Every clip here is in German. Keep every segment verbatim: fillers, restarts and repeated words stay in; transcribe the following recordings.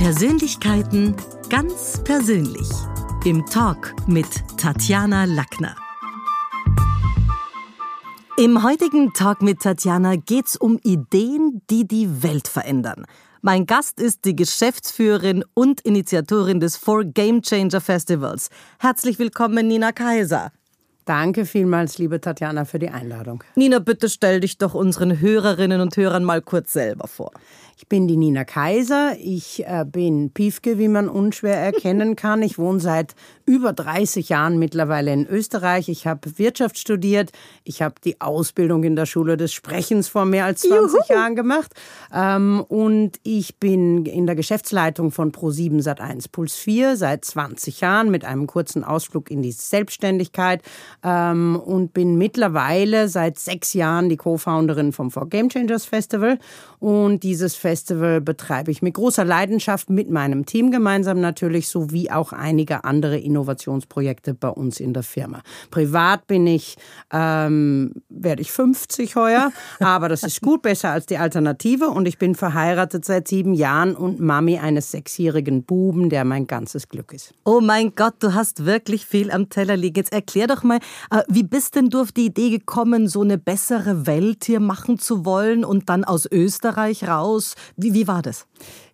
Persönlichkeiten ganz persönlich. Im Talk mit Tatjana Lackner. Im heutigen Talk mit Tatjana geht's um Ideen, die die Welt verändern. Mein Gast ist die Geschäftsführerin und Initiatorin des vier Gamechangers Festivals. Herzlich willkommen, Nina Kaiser. Danke vielmals, liebe Tatjana, für die Einladung. Nina, bitte stell dich doch unseren Hörerinnen und Hörern mal kurz selber vor. Ich bin die Nina Kaiser, ich äh, bin Piefke, wie man unschwer erkennen kann. Ich wohne seit über dreißig Jahren mittlerweile in Österreich. Ich habe Wirtschaft studiert, ich habe die Ausbildung in der Schule des Sprechens vor mehr als zwanzig Juhu. Jahren gemacht. Ähm, und ich bin in der Geschäftsleitung von ProSieben Sat eins Puls vier seit zwanzig Jahren mit einem kurzen Ausflug in die Selbstständigkeit ähm, und bin mittlerweile seit sechs Jahren die Co-Founderin vom vier Gamechangers Festival. Und dieses Festival Festival betreibe ich mit großer Leidenschaft mit meinem Team gemeinsam natürlich, sowie auch einige andere Innovationsprojekte bei uns in der Firma. Privat bin ich, ähm, werde ich fünfzig heuer, aber das ist gut, besser als die Alternative, und ich bin verheiratet seit sieben Jahren und Mami eines sechsjährigen Buben, der mein ganzes Glück ist. Oh mein Gott, du hast wirklich viel am Teller liegen. Jetzt erklär doch mal, wie bist denn du auf die Idee gekommen, so eine bessere Welt hier machen zu wollen und dann aus Österreich raus? Wie, wie war das?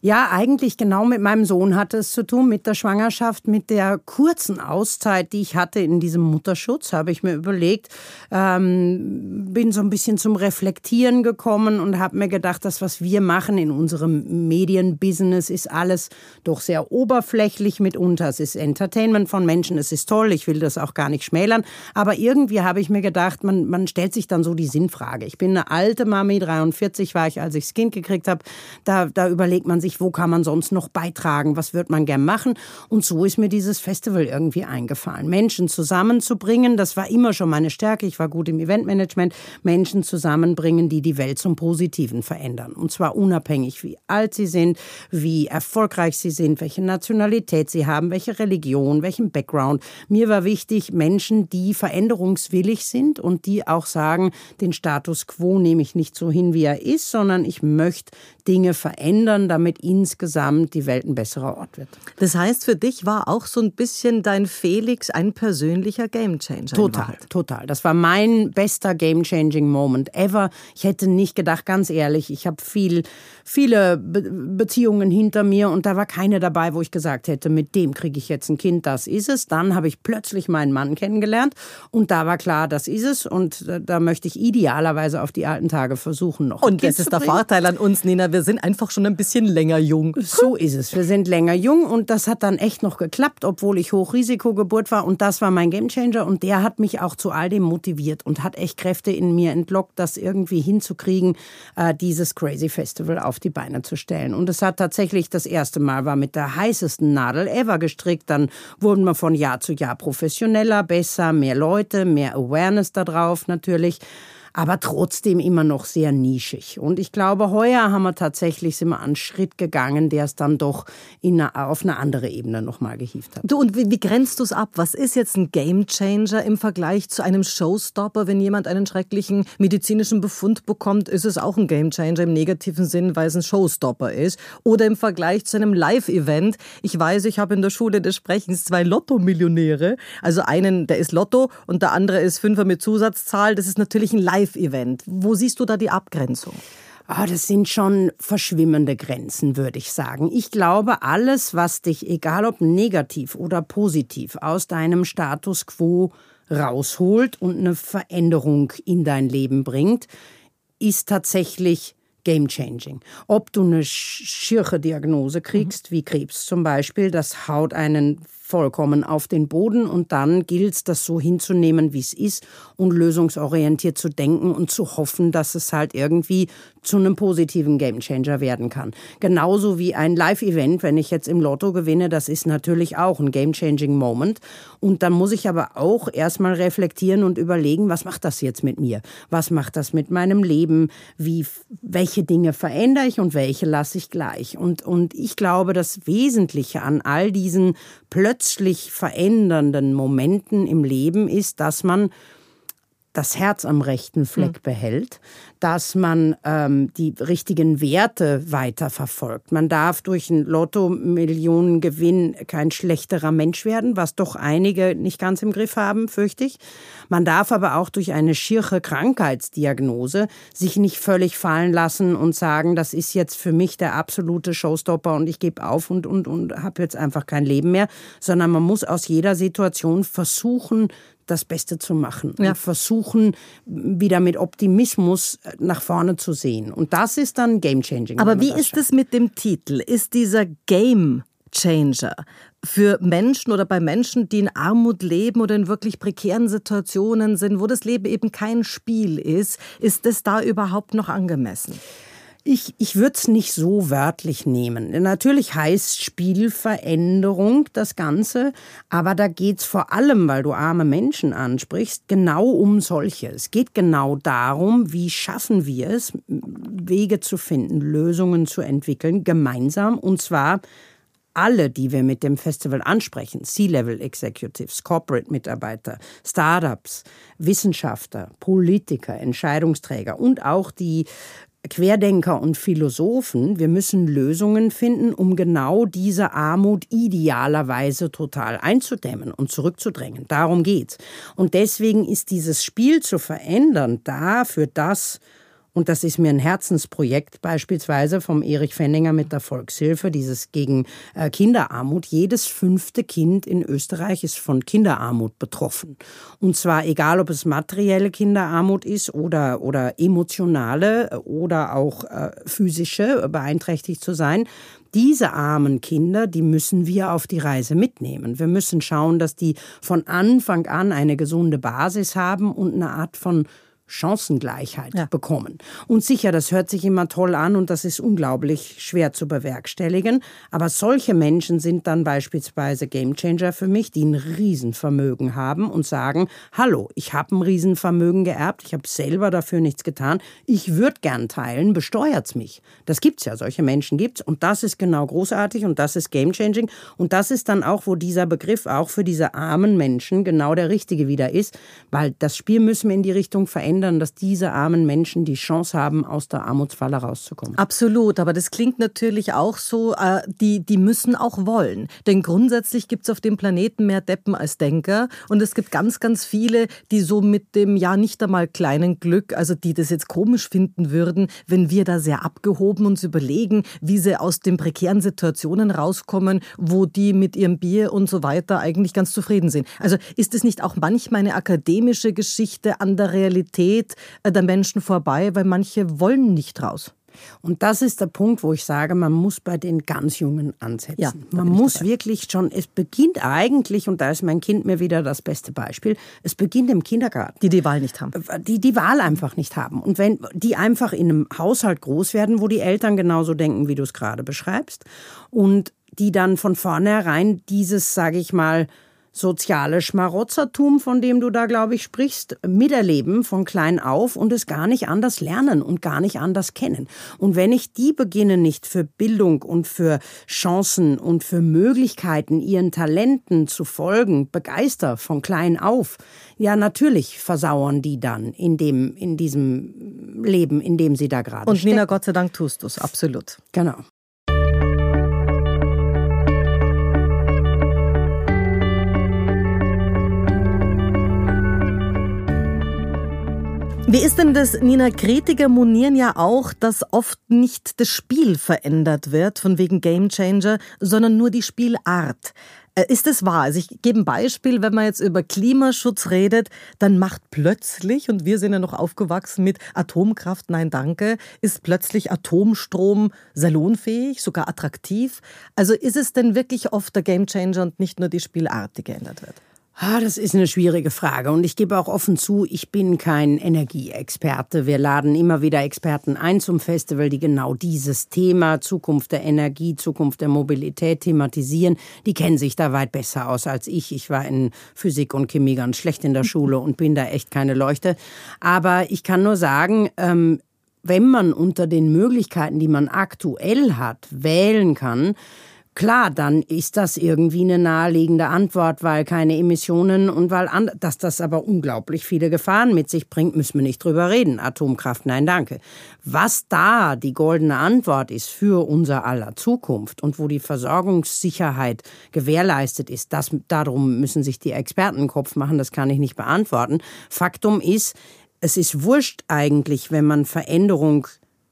Ja, eigentlich genau mit meinem Sohn hatte es zu tun, mit der Schwangerschaft, mit der kurzen Auszeit, die ich hatte in diesem Mutterschutz, habe ich mir überlegt, ähm, bin so ein bisschen zum Reflektieren gekommen und habe mir gedacht, das, was wir machen in unserem Medienbusiness, ist alles doch sehr oberflächlich mitunter. Es ist Entertainment von Menschen, es ist toll, ich will das auch gar nicht schmälern, aber irgendwie habe ich mir gedacht, man, man stellt sich dann so die Sinnfrage. Ich bin eine alte Mami, dreiundvierzig war ich, als ich das Kind gekriegt habe. Da, da überlegt man sich, wo kann man sonst noch beitragen, was wird man gern machen, und so ist mir dieses Festival irgendwie eingefallen. Menschen zusammenzubringen, das war immer schon meine Stärke, ich war gut im Eventmanagement, Menschen zusammenbringen, die die Welt zum Positiven verändern, und zwar unabhängig, wie alt sie sind, wie erfolgreich sie sind, welche Nationalität sie haben, welche Religion, welchen Background. Mir war wichtig, Menschen, die veränderungswillig sind und die auch sagen, den Status quo nehme ich nicht so hin, wie er ist, sondern ich möchte Dinge verändern, damit insgesamt die Welt ein besserer Ort wird. Das heißt, für dich war auch so ein bisschen dein Felix ein persönlicher Gamechanger. Total, total. Das war mein bester Game-Changing-Moment ever. Ich hätte nicht gedacht, ganz ehrlich, ich habe viel, viele Be- Beziehungen hinter mir, und da war keine dabei, wo ich gesagt hätte, mit dem kriege ich jetzt ein Kind, das ist es. Dann habe ich plötzlich meinen Mann kennengelernt, und da war klar, das ist es, und da, da möchte ich idealerweise auf die alten Tage versuchen, noch ein Kind zu bringen. Und das ist der Vorteil an uns, Nina, wir sind einfach schon ein bisschen länger jung. So ist es. Wir sind länger jung, und das hat dann echt noch geklappt, obwohl ich Hochrisikogeburt war, und das war mein Gamechanger, und der hat mich auch zu all dem motiviert und hat echt Kräfte in mir entlockt, das irgendwie hinzukriegen, dieses Crazy Festival auf die Beine zu stellen. Und es hat tatsächlich, das erste Mal war mit der heißesten Nadel ever gestrickt, dann wurden wir von Jahr zu Jahr professioneller, besser, mehr Leute, mehr Awareness da drauf natürlich. Aber trotzdem immer noch sehr nischig. Und ich glaube, heuer haben wir tatsächlich sind wir einen Schritt gegangen, der es dann doch in eine, auf eine andere Ebene nochmal gehievt hat. Du, und wie, wie grenzt du es ab? Was ist jetzt ein Gamechanger im Vergleich zu einem Showstopper? Wenn jemand einen schrecklichen medizinischen Befund bekommt, ist es auch ein Gamechanger im negativen Sinn, weil es ein Showstopper ist. Oder im Vergleich zu einem Live-Event. Ich weiß, ich habe in der Schule des Sprechens zwei Lotto-Millionäre. Also einen, der ist Lotto, und der andere ist Fünfer mit Zusatzzahl. Das ist natürlich ein Live Event. Wo siehst du da die Abgrenzung? Ah, oh, das sind schon verschwimmende Grenzen, würde ich sagen. Ich glaube, alles, was dich, egal ob negativ oder positiv, aus deinem Status quo rausholt und eine Veränderung in dein Leben bringt, ist tatsächlich Game-Changing. Ob du eine schirche Diagnose kriegst, mhm. wie Krebs zum Beispiel, das haut einen vollkommen auf den Boden, und dann gilt es, das so hinzunehmen, wie es ist, und lösungsorientiert zu denken und zu hoffen, dass es halt irgendwie zu einem positiven Gamechanger werden kann. Genauso wie ein Live-Event, wenn ich jetzt im Lotto gewinne, das ist natürlich auch ein Game-Changing-Moment, und dann muss ich aber auch erstmal reflektieren und überlegen, was macht das jetzt mit mir? Was macht das mit meinem Leben? Wie, welche Dinge verändere ich und welche lasse ich gleich? Und, und ich glaube, das Wesentliche an all diesen plötzlich verändernden Momenten im Leben ist, dass man das Herz am rechten Fleck mhm. behält, dass man ähm, die richtigen Werte weiterverfolgt. Man darf durch einen Lotto-Millionen-Gewinn kein schlechterer Mensch werden, was doch einige nicht ganz im Griff haben, fürchte ich. Man darf aber auch durch eine schiere Krankheitsdiagnose sich nicht völlig fallen lassen und sagen, das ist jetzt für mich der absolute Showstopper und ich gebe auf und, und, und habe jetzt einfach kein Leben mehr, sondern man muss aus jeder Situation versuchen, das Beste zu machen ja. und versuchen, wieder mit Optimismus nach vorne zu sehen. Und das ist dann Game-Changing. Aber wie ist es mit dem Titel? Ist dieser Game-Changer für Menschen oder bei Menschen, die in Armut leben oder in wirklich prekären Situationen sind, wo das Leben eben kein Spiel ist, ist das da überhaupt noch angemessen? Ich, ich würde es nicht so wörtlich nehmen. Natürlich heißt Spielveränderung das Ganze, aber da geht es vor allem, weil du arme Menschen ansprichst, genau um solche. Es geht genau darum, wie schaffen wir es, Wege zu finden, Lösungen zu entwickeln, gemeinsam, und zwar alle, die wir mit dem Festival ansprechen, C-Level-Executives, Corporate-Mitarbeiter, Startups, Wissenschaftler, Politiker, Entscheidungsträger und auch die Querdenker und Philosophen, wir müssen Lösungen finden, um genau diese Armut idealerweise total einzudämmen und zurückzudrängen. Darum geht's. Und deswegen ist dieses Spiel zu verändern dafür das, und das ist mir ein Herzensprojekt beispielsweise vom Erich Fenninger mit der Volkshilfe, dieses gegen äh, Kinderarmut. Jedes fünfte Kind in Österreich ist von Kinderarmut betroffen. Und zwar egal, ob es materielle Kinderarmut ist oder, oder emotionale oder auch äh, physische, beeinträchtigt zu sein. Diese armen Kinder, die müssen wir auf die Reise mitnehmen. Wir müssen schauen, dass die von Anfang an eine gesunde Basis haben und eine Art von Chancengleichheit ja. bekommen. Und sicher, das hört sich immer toll an und das ist unglaublich schwer zu bewerkstelligen. Aber solche Menschen sind dann beispielsweise Gamechanger für mich, die ein Riesenvermögen haben und sagen, hallo, ich habe ein Riesenvermögen geerbt, ich habe selber dafür nichts getan, ich würde gern teilen, besteuert's mich. Das gibt's ja, solche Menschen gibt's und das ist genau großartig und das ist Gamechanging und das ist dann auch, wo dieser Begriff auch für diese armen Menschen genau der richtige wieder ist, weil das Spiel müssen wir in die Richtung verändern, dass diese armen Menschen die Chance haben, aus der Armutsfalle rauszukommen. Absolut, aber das klingt natürlich auch so, äh, die, die müssen auch wollen. Denn grundsätzlich gibt es auf dem Planeten mehr Deppen als Denker. Und es gibt ganz, ganz viele, die so mit dem ja nicht einmal kleinen Glück, also die das jetzt komisch finden würden, wenn wir da sehr abgehoben uns überlegen, wie sie aus den prekären Situationen rauskommen, wo die mit ihrem Bier und so weiter eigentlich ganz zufrieden sind. Also ist es nicht auch manchmal eine akademische Geschichte an der Realität der Menschen vorbei, weil manche wollen nicht raus. Und das ist der Punkt, wo ich sage, man muss bei den ganz Jungen ansetzen. Ja, man muss wirklich schon, es beginnt eigentlich, und da ist mein Kind mir wieder das beste Beispiel, es beginnt im Kindergarten. Die die Wahl nicht haben. Die die Wahl einfach nicht haben. Und wenn die einfach in einem Haushalt groß werden, wo die Eltern genauso denken, wie du es gerade beschreibst, und die dann von vornherein dieses, sage ich mal, soziale Schmarotzertum, von dem du da, glaube ich, sprichst, miterleben von klein auf und es gar nicht anders lernen und gar nicht anders kennen. Und wenn ich die beginne, nicht für Bildung und für Chancen und für Möglichkeiten, ihren Talenten zu folgen, begeister von klein auf, ja, natürlich versauern die dann in dem, in diesem Leben, in dem sie da gerade und stecken. Und Nina, Gott sei Dank tust du es, absolut. Genau. Wie ist denn das, Nina? Kritiker monieren ja auch, dass oft nicht das Spiel verändert wird, von wegen Gamechanger, sondern nur die Spielart. Ist das wahr? Also ich gebe ein Beispiel, wenn man jetzt über Klimaschutz redet, dann macht plötzlich, und wir sind ja noch aufgewachsen mit Atomkraft, nein danke, ist plötzlich Atomstrom salonfähig, sogar attraktiv. Also ist es denn wirklich oft der Gamechanger und nicht nur die Spielart, die geändert wird? Ah, das ist eine schwierige Frage und ich gebe auch offen zu, ich bin kein Energieexperte. Wir laden immer wieder Experten ein zum Festival, die genau dieses Thema, Zukunft der Energie, Zukunft der Mobilität thematisieren. Die kennen sich da weit besser aus als ich. Ich war in Physik und Chemie ganz schlecht in der Schule und bin da echt keine Leuchte. Aber ich kann nur sagen, ähm, wenn man unter den Möglichkeiten, die man aktuell hat, wählen kann, Klar, dann ist das irgendwie eine naheliegende Antwort, weil keine Emissionen und weil, and- dass das aber unglaublich viele Gefahren mit sich bringt, müssen wir nicht drüber reden. Atomkraft, nein, danke. Was da die goldene Antwort ist für unser aller Zukunft und wo die Versorgungssicherheit gewährleistet ist, das, darum müssen sich die Experten den Kopf machen, das kann ich nicht beantworten. Faktum ist, es ist wurscht eigentlich, wenn man Veränderung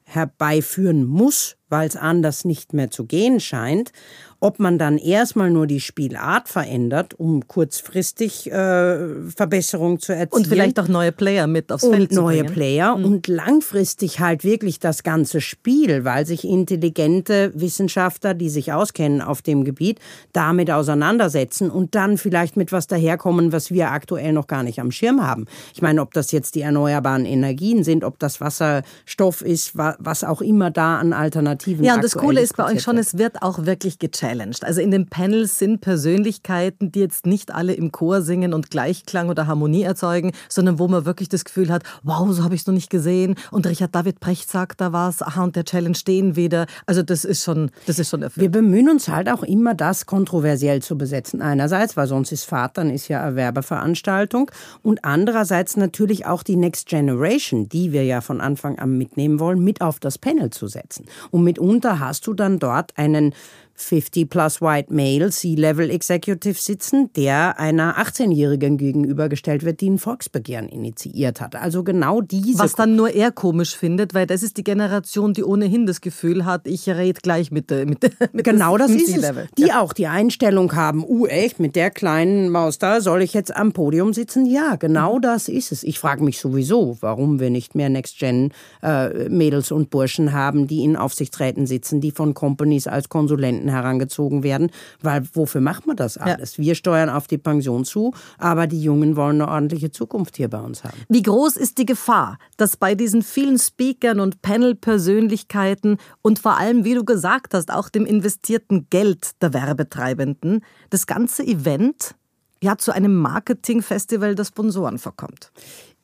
herbeiführen muss, weil es anders nicht mehr zu gehen scheint, ob man dann erstmal nur die Spielart verändert, um kurzfristig äh, Verbesserung zu erzielen. Und vielleicht auch neue Player mit aufs Feld zu bringen. Und neue Player mhm. und langfristig halt wirklich das ganze Spiel, weil sich intelligente Wissenschaftler, die sich auskennen auf dem Gebiet, damit auseinandersetzen und dann vielleicht mit was daherkommen, was wir aktuell noch gar nicht am Schirm haben. Ich meine, ob das jetzt die erneuerbaren Energien sind, ob das Wasserstoff ist, was auch immer da an Alternativen. Ja, und das Coole ist bei euch schon, es wird auch wirklich gechallenged. Also in den Panels sind Persönlichkeiten, die jetzt nicht alle im Chor singen und Gleichklang oder Harmonie erzeugen, sondern wo man wirklich das Gefühl hat, wow, so habe ich es noch nicht gesehen. Und Richard David Precht sagt da was, aha, und der Challenge stehen wieder. Also das ist schon, das ist schon erfüllend. Wir bemühen uns halt auch immer, das kontroversiell zu besetzen. Einerseits, weil sonst ist Fahrt, dann ist ja Erwerbeveranstaltung. Und andererseits natürlich auch die Next Generation, die wir ja von Anfang an mitnehmen wollen, mit auf das Panel zu setzen. Und mit Mitunter hast du dann dort einen fifty plus white male C-Level Executive sitzen, der einer achtzehnjährigen gegenübergestellt wird, die ein Volksbegehren initiiert hat. Also genau diese... Was dann nur er komisch findet, weil das ist die Generation, die ohnehin das Gefühl hat, ich rede gleich mit der mit, mit Genau das, das ist C-Level. Es. Die ja. auch die Einstellung haben, uh, echt, mit der kleinen Maus da soll ich jetzt am Podium sitzen? Ja, genau mhm. das ist es. Ich frage mich sowieso, warum wir nicht mehr Next-Gen-Mädels äh, und Burschen haben, die in Aufsichtsräten sitzen, die von Companies als Konsulenten herangezogen werden, weil wofür macht man das alles? Ja. Wir steuern auf die Pension zu, aber die Jungen wollen eine ordentliche Zukunft hier bei uns haben. Wie groß ist die Gefahr, dass bei diesen vielen Speakern und Panel-Persönlichkeiten und vor allem, wie du gesagt hast, auch dem investierten Geld der Werbetreibenden, das ganze Event ja zu einem Marketing-Festival der Sponsoren verkommt?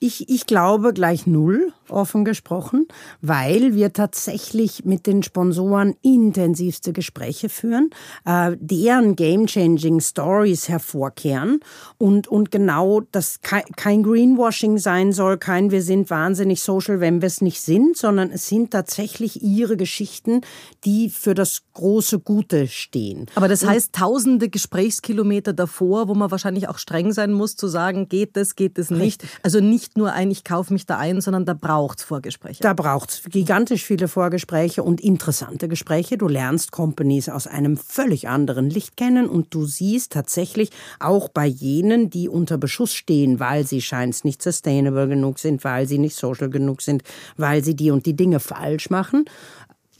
Ich, ich glaube gleich null, offen gesprochen, weil wir tatsächlich mit den Sponsoren intensivste Gespräche führen, äh, deren Game-Changing-Stories hervorkehren und, und genau, dass ke- kein Greenwashing sein soll, kein wir sind wahnsinnig social, wenn wir es nicht sind, sondern es sind tatsächlich ihre Geschichten, die für das große Gute stehen. Aber das heißt, tausende Gesprächskilometer davor, wo man wahrscheinlich auch streng sein muss, zu sagen, geht das, geht das nicht. Also nicht nur ein, ich kaufe mich da ein, sondern da braucht es Vorgespräche. Da braucht es gigantisch viele Vorgespräche und interessante Gespräche. Du lernst Companies aus einem völlig anderen Licht kennen und du siehst tatsächlich auch bei jenen, die unter Beschuss stehen, weil sie scheint nicht sustainable genug sind, weil sie nicht social genug sind, weil sie die und die Dinge falsch machen,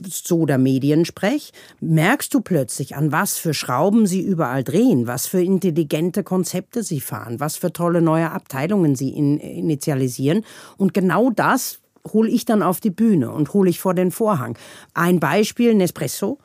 so der Mediensprech, merkst du plötzlich, an was für Schrauben sie überall drehen, was für intelligente Konzepte sie fahren, was für tolle neue Abteilungen sie in, initialisieren. Und genau das hole ich dann auf die Bühne und hole ich vor den Vorhang. Ein Beispiel, Nespresso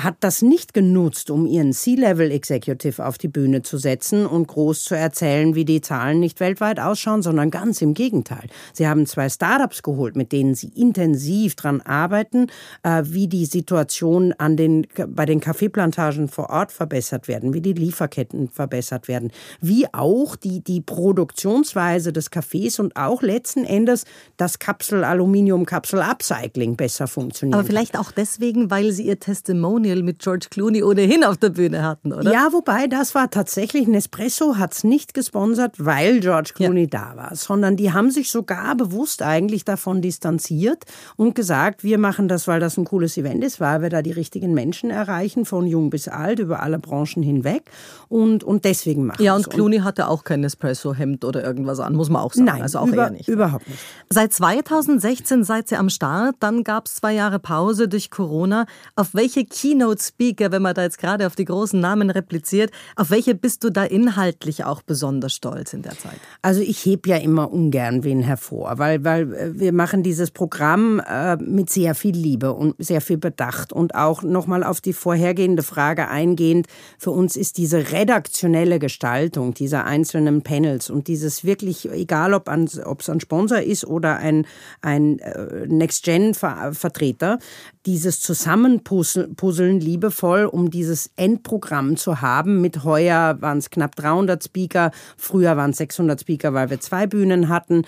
hat das nicht genutzt, um ihren C-Level-Executive auf die Bühne zu setzen und groß zu erzählen, wie die Zahlen nicht weltweit ausschauen, sondern ganz im Gegenteil. Sie haben zwei Startups geholt, mit denen sie intensiv dran arbeiten, äh, wie die Situation an den, bei den Kaffeeplantagen vor Ort verbessert werden, wie die Lieferketten verbessert werden, wie auch die, die Produktionsweise des Kaffees und auch letzten Endes das Kapsel-Aluminium-Kapsel-Upcycling besser funktioniert. Aber vielleicht auch deswegen, weil sie ihr Testimonial mit George Clooney ohnehin auf der Bühne hatten, oder? Ja, wobei das war tatsächlich, Nespresso hat es nicht gesponsert, weil George Clooney ja. da war, sondern die haben sich sogar bewusst eigentlich davon distanziert und gesagt, wir machen das, weil das ein cooles Event ist, weil wir da die richtigen Menschen erreichen, von jung bis alt, über alle Branchen hinweg und, und deswegen machen wir Ja, und Clooney und hatte auch kein Nespresso-Hemd oder irgendwas an, muss man auch sagen. Nein, also auch über, eher nicht. Überhaupt nicht. Seit zwanzig sechzehn seid ihr am Start, dann gab es zwei Jahre Pause durch Corona. Auf welche Key Keynote-Speaker, wenn man da jetzt gerade auf die großen Namen repliziert, auf welche bist du da inhaltlich auch besonders stolz in der Zeit? Also ich hebe ja immer ungern wen hervor, weil, weil wir machen dieses Programm äh, mit sehr viel Liebe und sehr viel Bedacht und auch nochmal auf die vorhergehende Frage eingehend, für uns ist diese redaktionelle Gestaltung dieser einzelnen Panels und dieses wirklich, egal ob es ein Sponsor ist oder ein, ein Next-Gen-Vertreter, dieses Zusammenpuzzeln liebevoll, um dieses Endprogramm zu haben. Mit heuer waren es knapp dreihundert Speaker, früher waren es sechshundert Speaker, weil wir zwei Bühnen hatten.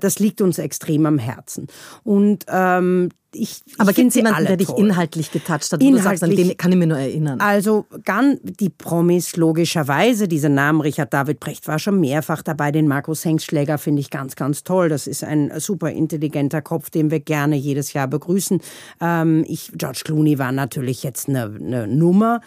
Das liegt uns extrem am Herzen. Und ähm, Ich, Aber gibt es jemanden, der dich toll. inhaltlich getatscht hat, wo inhaltlich, du sagst, an den kann ich mir nur erinnern? Also ganz die Promis, logischerweise, dieser Name Richard David Precht war schon mehrfach dabei, den Markus Hengstschläger finde ich ganz, ganz toll. Das ist ein super intelligenter Kopf, den wir gerne jedes Jahr begrüßen. Ähm, ich, George Clooney war natürlich jetzt eine, eine Nummer.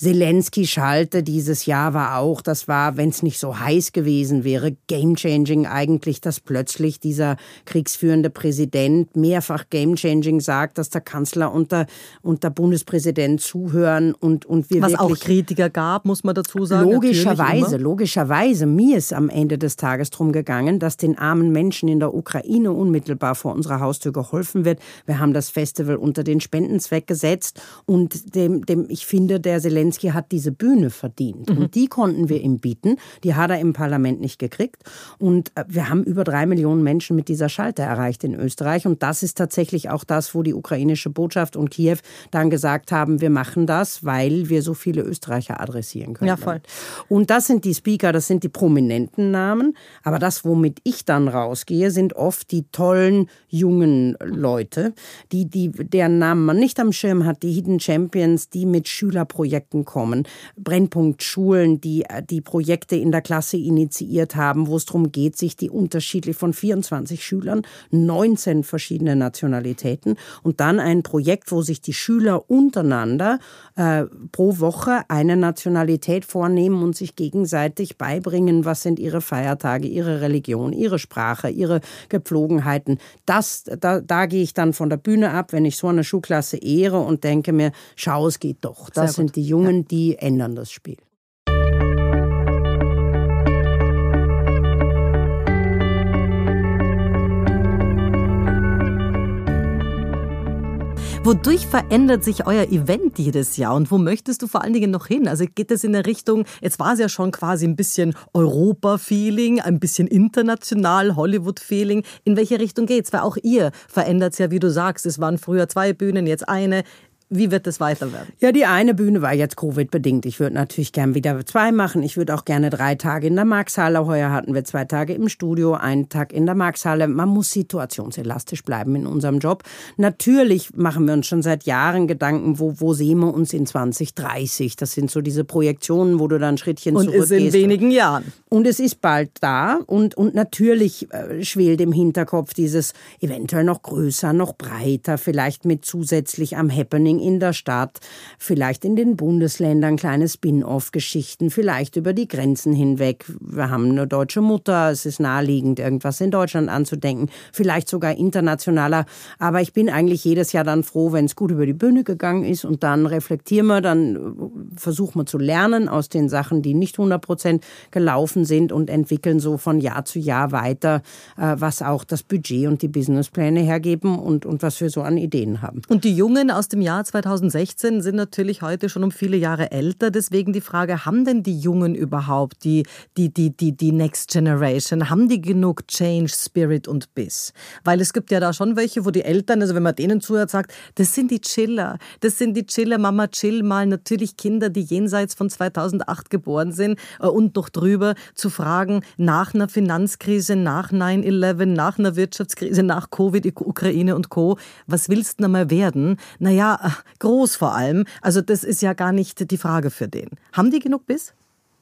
Zelensky schalte dieses Jahr war auch, das war, wenn es nicht so heiß gewesen wäre, game-changing eigentlich, dass plötzlich dieser kriegsführende Präsident mehrfach game-changing sagt, dass der Kanzler und der, und der Bundespräsident zuhören und, und wir Was wirklich... Was auch Kritiker gab, muss man dazu sagen. Logischerweise, logischerweise. Mir ist am Ende des Tages darum gegangen, dass den armen Menschen in der Ukraine unmittelbar vor unserer Haustür geholfen wird. Wir haben das Festival unter den Spendenzweck gesetzt und dem, dem ich finde, der Zelensky hat diese Bühne verdient. Mhm. Und die konnten wir ihm bieten. Die hat er im Parlament nicht gekriegt. Und wir haben über drei Millionen Menschen mit dieser Schalte erreicht in Österreich. Und das ist tatsächlich auch das, wo die ukrainische Botschaft und Kiew dann gesagt haben, wir machen das, weil wir so viele Österreicher adressieren können. Ja, voll. Und das sind die Speaker, das sind die prominenten Namen. Aber das, womit ich dann rausgehe, sind oft die tollen jungen Leute, die, die, deren Namen man nicht am Schirm hat, die Hidden Champions, die mit Schülerprojekten kommen, Brennpunkt Schulen, die die Projekte in der Klasse initiiert haben, wo es darum geht, sich die unterschiedlich von vierundzwanzig Schülern, neunzehn verschiedene Nationalitäten und dann ein Projekt, wo sich die Schüler untereinander äh, pro Woche eine Nationalität vornehmen und sich gegenseitig beibringen, was sind ihre Feiertage, ihre Religion, ihre Sprache, ihre Gepflogenheiten. Das, da, da gehe ich dann von der Bühne ab, wenn ich so eine Schulklasse ehre und denke mir, schau, es geht doch. Das sind die Jungen, die ändern das Spiel. Wodurch verändert sich euer Event jedes Jahr und wo möchtest du vor allen Dingen noch hin? Also geht es in der Richtung, jetzt war es ja schon quasi ein bisschen Europa-Feeling, ein bisschen international, Hollywood-Feeling. In welche Richtung geht's? Weil auch ihr verändert es ja, wie du sagst, es waren früher zwei Bühnen, jetzt eine. Wie wird das weiter werden? Ja, die eine Bühne war jetzt Covid-bedingt. Ich würde natürlich gern wieder zwei machen. Ich würde auch gerne drei Tage in der Marx-Halle. Heuer hatten wir zwei Tage im Studio, einen Tag in der Marx-Halle. Man muss situationselastisch bleiben in unserem Job. Natürlich machen wir uns schon seit Jahren Gedanken, wo, wo sehen wir uns in zwanzig dreißig? Das sind so diese Projektionen, wo du dann ein Schrittchen und zurückgehst. Und ist in wenigen Jahren. Und es ist bald da. Und, und natürlich schwelt im Hinterkopf dieses eventuell noch größer, noch breiter, vielleicht mit zusätzlich am Happening in der Stadt, vielleicht in den Bundesländern kleine Spin-off-Geschichten, vielleicht über die Grenzen hinweg. Wir haben eine deutsche Mutter, es ist naheliegend, irgendwas in Deutschland anzudenken, vielleicht sogar internationaler. Aber ich bin eigentlich jedes Jahr dann froh, wenn es gut über die Bühne gegangen ist und dann reflektieren wir, dann versuchen wir zu lernen aus den Sachen, die nicht hundert Prozent gelaufen sind und entwickeln so von Jahr zu Jahr weiter, was auch das Budget und die Businesspläne hergeben und, und was wir so an Ideen haben. Und die Jungen aus dem Jahr zwanzig sechzehn sind natürlich heute schon um viele Jahre älter. Deswegen die Frage, haben denn die Jungen überhaupt, die, die, die, die, die Next Generation, haben die genug Change, Spirit und Biss? Weil es gibt ja da schon welche, wo die Eltern, also wenn man denen zuhört, sagt, das sind die Chiller, das sind die Chiller, Mama chill mal. Natürlich Kinder, die jenseits von zweitausendacht geboren sind und noch drüber, zu fragen nach einer Finanzkrise, nach neun elf, nach einer Wirtschaftskrise, nach Covid, Ukraine und Co. Was willst du denn mal werden? Naja, groß vor allem. Also das ist ja gar nicht die Frage für den. Haben die genug Biss?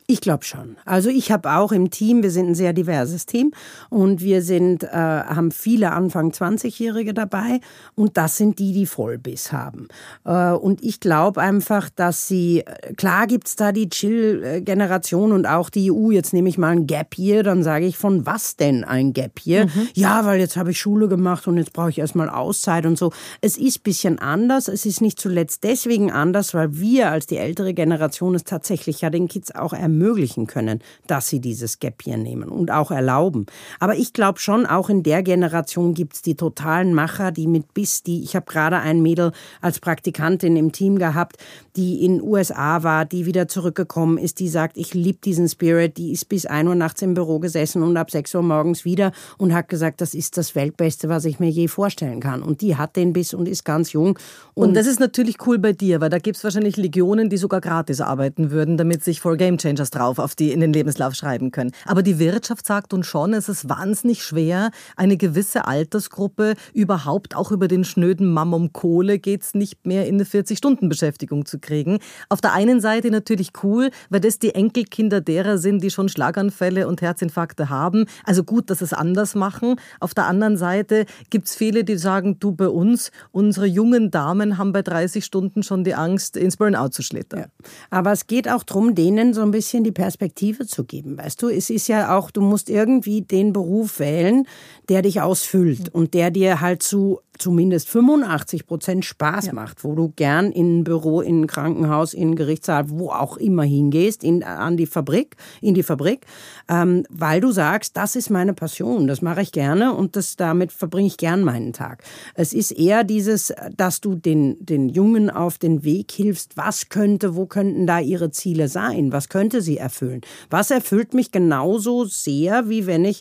Ich glaube schon. Also ich habe auch im Team, wir sind ein sehr diverses Team und wir sind, äh, haben viele Anfang zwanzigjährige dabei und das sind die, die Vollbiss haben. Äh, und ich glaube einfach, dass sie, klar gibt's da die Chill-Generation und auch die E U, jetzt nehme ich mal ein Gap Year, dann sage ich, von was denn ein Gap Year? Mhm. Ja, weil jetzt habe ich Schule gemacht und jetzt brauche ich erstmal Auszeit und so. Es ist ein bisschen anders, es ist nicht zuletzt deswegen anders, weil wir als die ältere Generation es tatsächlich ja den Kids auch ermöglichen, ermöglichen können, dass sie dieses Gap Year nehmen und auch erlauben. Aber ich glaube schon, auch in der Generation gibt es die totalen Macher, die mit Biss, die, ich habe gerade ein Mädel als Praktikantin im Team gehabt, die in den U S A war, die wieder zurückgekommen ist, die sagt, ich liebe diesen Spirit, die ist bis ein Uhr nachts im Büro gesessen und ab sechs Uhr morgens wieder und hat gesagt, das ist das Weltbeste, was ich mir je vorstellen kann. Und die hat den Biss und ist ganz jung. Und, und das ist natürlich cool bei dir, weil da gibt es wahrscheinlich Legionen, die sogar gratis arbeiten würden, damit sich vier Gamechangers drauf auf die in den Lebenslauf schreiben können. Aber die Wirtschaft sagt uns schon, es ist wahnsinnig schwer, eine gewisse Altersgruppe überhaupt auch über den schnöden Mammon Kohle geht's nicht mehr in eine vierzig-Stunden-Beschäftigung zu kriegen. Auf der einen Seite natürlich cool, weil das die Enkelkinder derer sind, die schon Schlaganfälle und Herzinfarkte haben. Also gut, dass es anders machen. Auf der anderen Seite gibt's viele, die sagen, du, bei uns, unsere jungen Damen haben bei dreißig Stunden schon die Angst, ins Burnout zu schlittern. Ja. Aber es geht auch darum, denen so ein bisschen die Perspektive zu geben. Weißt du, es ist ja auch, du musst irgendwie den Beruf wählen, der dich ausfüllt und der dir halt zu zumindest fünfundachtzig Prozent Spaß ja. macht, wo du gern in ein Büro, in ein Krankenhaus, in einen Gerichtssaal, wo auch immer hingehst, in, an die Fabrik, in die Fabrik, ähm, weil du sagst, das ist meine Passion, das mache ich gerne und das, damit verbringe ich gern meinen Tag. Es ist eher dieses, dass du den, den Jungen auf den Weg hilfst, was könnte, wo könnten da ihre Ziele sein, was könnte sie erfüllen. Was erfüllt mich genauso sehr, wie wenn ich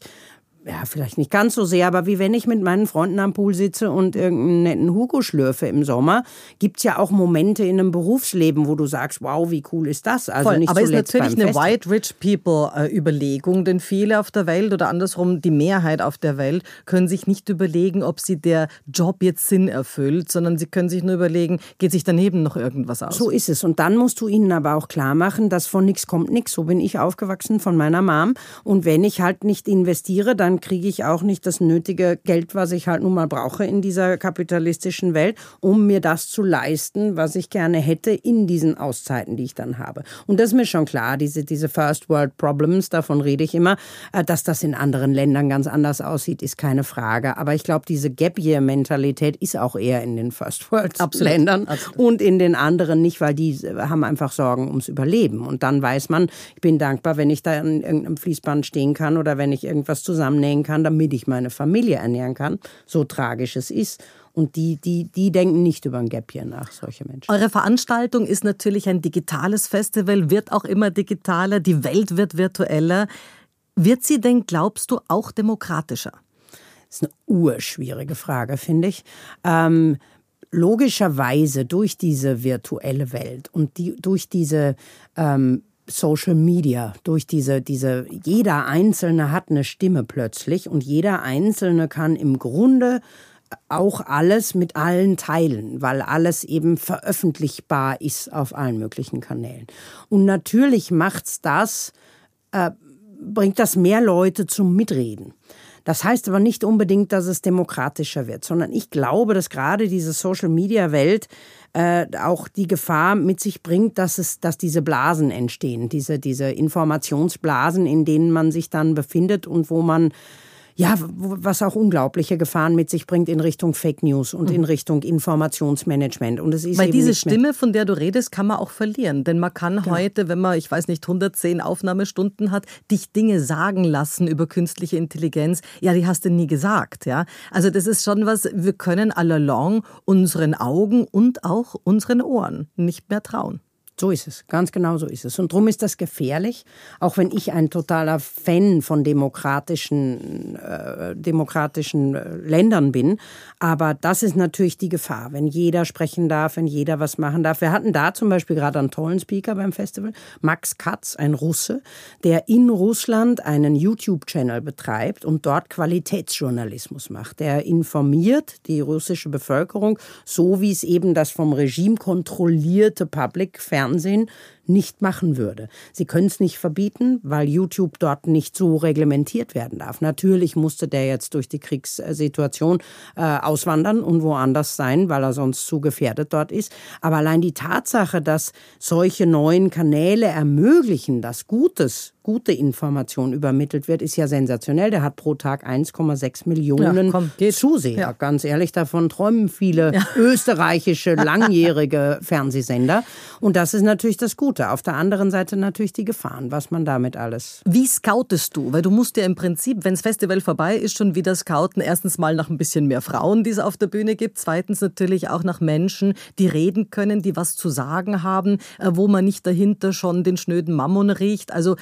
ja, vielleicht nicht ganz so sehr, aber wie wenn ich mit meinen Freunden am Pool sitze und irgendeinen netten Hugo schlürfe im Sommer, gibt's ja auch Momente in einem Berufsleben, wo du sagst, wow, wie cool ist das? Also voll, nicht aber ist natürlich eine White-Rich-People-Überlegung, denn viele auf der Welt oder andersrum die Mehrheit auf der Welt können sich nicht überlegen, ob sie der Job jetzt Sinn erfüllt, sondern sie können sich nur überlegen, geht sich daneben noch irgendwas aus? So ist es. Und dann musst du ihnen aber auch klar machen, dass von nichts kommt nichts. So bin ich aufgewachsen von meiner Mom. Und wenn ich halt nicht investiere, dann kriege ich auch nicht das nötige Geld, was ich halt nun mal brauche in dieser kapitalistischen Welt, um mir das zu leisten, was ich gerne hätte in diesen Auszeiten, die ich dann habe. Und das ist mir schon klar, diese, diese First World Problems, davon rede ich immer, dass das in anderen Ländern ganz anders aussieht, ist keine Frage. Aber ich glaube, diese Gap-Year-Mentalität ist auch eher in den First World Ländern absolut. Und in den anderen nicht, weil die haben einfach Sorgen ums Überleben. Und dann weiß man, ich bin dankbar, wenn ich da an irgendeinem Fließband stehen kann oder wenn ich irgendwas zusammennehmen kann, damit ich meine Familie ernähren kann, so tragisch es ist. Und die, die, die denken nicht über ein Gap Year nach, solche Menschen. Eure Veranstaltung ist natürlich ein digitales Festival, wird auch immer digitaler, die Welt wird virtueller. Wird sie denn, glaubst du, auch demokratischer? Das ist eine urschwierige Frage, finde ich. Ähm, logischerweise durch diese virtuelle Welt und die, durch diese ähm, Social Media, durch diese, diese, jeder Einzelne hat eine Stimme plötzlich und jeder Einzelne kann im Grunde auch alles mit allen teilen, weil alles eben veröffentlichbar ist auf allen möglichen Kanälen. Und natürlich macht's das, äh, bringt das mehr Leute zum Mitreden. Das heißt aber nicht unbedingt, dass es demokratischer wird, sondern ich glaube, dass gerade diese Social-Media-Welt äh, auch die Gefahr mit sich bringt, dass es, dass diese Blasen entstehen, diese, diese Informationsblasen, in denen man sich dann befindet und wo man ja, was auch unglaubliche Gefahren mit sich bringt in Richtung Fake News und in Richtung Informationsmanagement. Und es ist weil eben diese Stimme, von der du redest, kann man auch verlieren. Denn man kann ja. heute, wenn man, ich weiß nicht, hundertzehn Aufnahmestunden hat, dich Dinge sagen lassen über künstliche Intelligenz. Ja, die hast du nie gesagt. Ja? Also das ist schon was, wir können all along unseren Augen und auch unseren Ohren nicht mehr trauen. So ist es, ganz genau so ist es. Und darum ist das gefährlich, auch wenn ich ein totaler Fan von demokratischen, äh, demokratischen Ländern bin. Aber das ist natürlich die Gefahr, wenn jeder sprechen darf, wenn jeder was machen darf. Wir hatten da zum Beispiel gerade einen tollen Speaker beim Festival, Max Katz, ein Russe, der in Russland einen YouTube-Channel betreibt und dort Qualitätsjournalismus macht. Der informiert die russische Bevölkerung, so wie es eben das vom Regime kontrollierte Public Fernsehen Fernsehen nicht machen würde. Sie können es nicht verbieten, weil YouTube dort nicht so reglementiert werden darf. Natürlich musste der jetzt durch die Kriegssituation äh, auswandern und woanders sein, weil er sonst zu gefährdet dort ist. Aber allein die Tatsache, dass solche neuen Kanäle ermöglichen, dass Gutes, gute Information übermittelt wird, ist ja sensationell. Der hat pro Tag eins Komma sechs Millionen ja, komm, Zuseher. Ja. Ganz ehrlich, davon träumen viele ja. österreichische langjährige Fernsehsender. Und das ist natürlich das Gute. Gute. Auf der anderen Seite natürlich die Gefahren, was man damit alles... Wie scoutest du? Weil du musst ja im Prinzip, wenn das Festival vorbei ist, schon wieder scouten. Erstens mal nach ein bisschen mehr Frauen, die es auf der Bühne gibt. Zweitens natürlich auch nach Menschen, die reden können, die was zu sagen haben, wo man nicht dahinter schon den schnöden Mammon riecht. Also...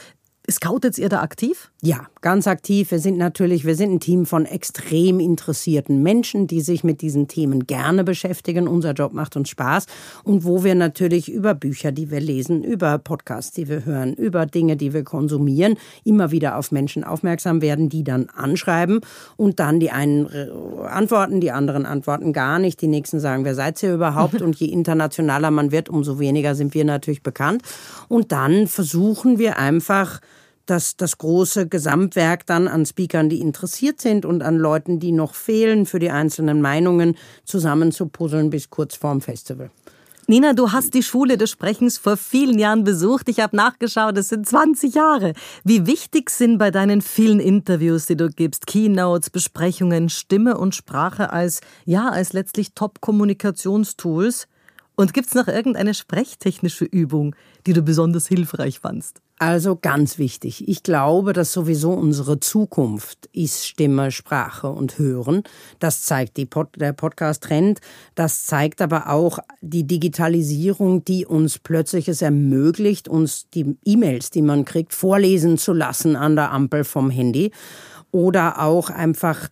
Scoutet ihr da aktiv? Ja, ganz aktiv. Wir sind natürlich, wir sind ein Team von extrem interessierten Menschen, die sich mit diesen Themen gerne beschäftigen. Unser Job macht uns Spaß. Und wo wir natürlich über Bücher, die wir lesen, über Podcasts, die wir hören, über Dinge, die wir konsumieren, immer wieder auf Menschen aufmerksam werden, die dann anschreiben und dann die einen antworten, die anderen antworten gar nicht. Die nächsten sagen, wer seid ihr überhaupt? Und je internationaler man wird, umso weniger sind wir natürlich bekannt. Und dann versuchen wir einfach, dass das große Gesamtwerk dann an Speakern, die interessiert sind und an Leuten, die noch fehlen für die einzelnen Meinungen, zusammen zu puzzeln bis kurz vorm Festival. Nina, du hast die Schule des Sprechens vor vielen Jahren besucht. Ich habe nachgeschaut, es sind zwanzig Jahre. Wie wichtig sind bei deinen vielen Interviews, die du gibst, Keynotes, Besprechungen, Stimme und Sprache als, ja, als letztlich Top-Kommunikationstools? Und gibt's noch irgendeine sprechtechnische Übung, die du besonders hilfreich fandst? Also ganz wichtig. Ich glaube, dass sowieso unsere Zukunft ist Stimme, Sprache und Hören. Das zeigt die Pod- der Podcast-Trend. Das zeigt aber auch die Digitalisierung, die uns plötzlich es ermöglicht, uns die E-Mails, die man kriegt, vorlesen zu lassen an der Ampel vom Handy. Oder auch einfach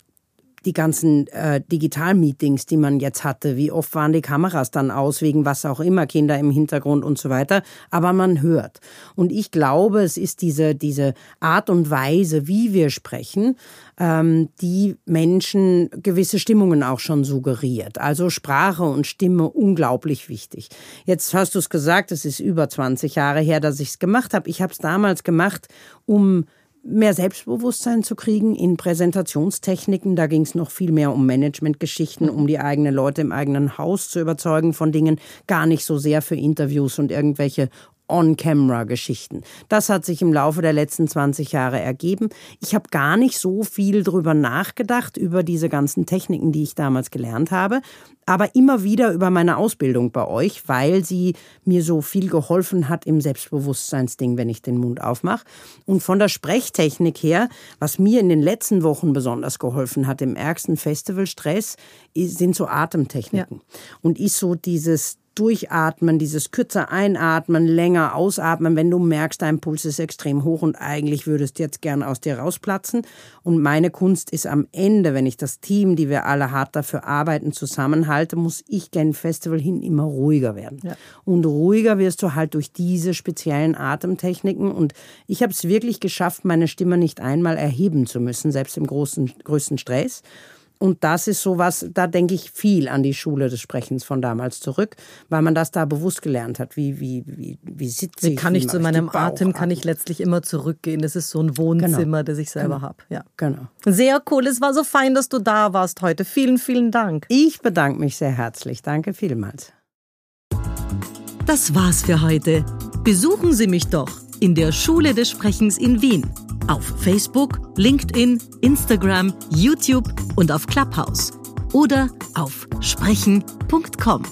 die ganzen äh, Digital-Meetings, die man jetzt hatte, wie oft waren die Kameras dann aus, wegen was auch immer, Kinder im Hintergrund und so weiter, aber man hört. Und ich glaube, es ist diese, diese Art und Weise, wie wir sprechen, ähm, die Menschen gewisse Stimmungen auch schon suggeriert. Also Sprache und Stimme unglaublich wichtig. Jetzt hast du es gesagt, es ist über zwanzig Jahre her, dass ich es gemacht habe. Ich habe es damals gemacht, um mehr Selbstbewusstsein zu kriegen in Präsentationstechniken. Da ging es noch viel mehr um Managementgeschichten, um die eigenen Leute im eigenen Haus zu überzeugen von Dingen, gar nicht so sehr für Interviews und irgendwelche On-Camera-Geschichten. Das hat sich im Laufe der letzten zwanzig Jahre ergeben. Ich habe gar nicht so viel drüber nachgedacht, über diese ganzen Techniken, die ich damals gelernt habe, aber immer wieder über meine Ausbildung bei euch, weil sie mir so viel geholfen hat im Selbstbewusstseinsding, wenn ich den Mund aufmache. Und von der Sprechtechnik her, was mir in den letzten Wochen besonders geholfen hat, im ärgsten Festivalstress, sind so Atemtechniken. Ja. Und ist so dieses Durchatmen, dieses kürzer einatmen, länger ausatmen, wenn du merkst, dein Puls ist extrem hoch und eigentlich würdest du jetzt gern aus dir rausplatzen. Und meine Kunst ist am Ende, wenn ich das Team, die wir alle hart dafür arbeiten, zusammenhalte, muss ich gen Festival hin immer ruhiger werden. Ja. Und ruhiger wirst du halt durch diese speziellen Atemtechniken. Und ich habe es wirklich geschafft, meine Stimme nicht einmal erheben zu müssen, selbst im großen, größten Stress. Und das ist sowas, da denke ich viel an die Schule des Sprechens von damals zurück, weil man das da bewusst gelernt hat. Wie, wie, wie, wie sitze ich? Wie kann ich zu meinem Atem, kann ich letztlich immer zurückgehen. Das ist so ein Wohnzimmer, genau, das ich selber genau habe. Ja. Genau. Sehr cool. Es war so fein, dass du da warst heute. Vielen, vielen Dank. Ich bedanke mich sehr herzlich. Danke vielmals. Das war's für heute. Besuchen Sie mich doch in der Schule des Sprechens in Wien. Auf Facebook, LinkedIn, Instagram, YouTube und auf Clubhouse oder auf sprechen Punkt com.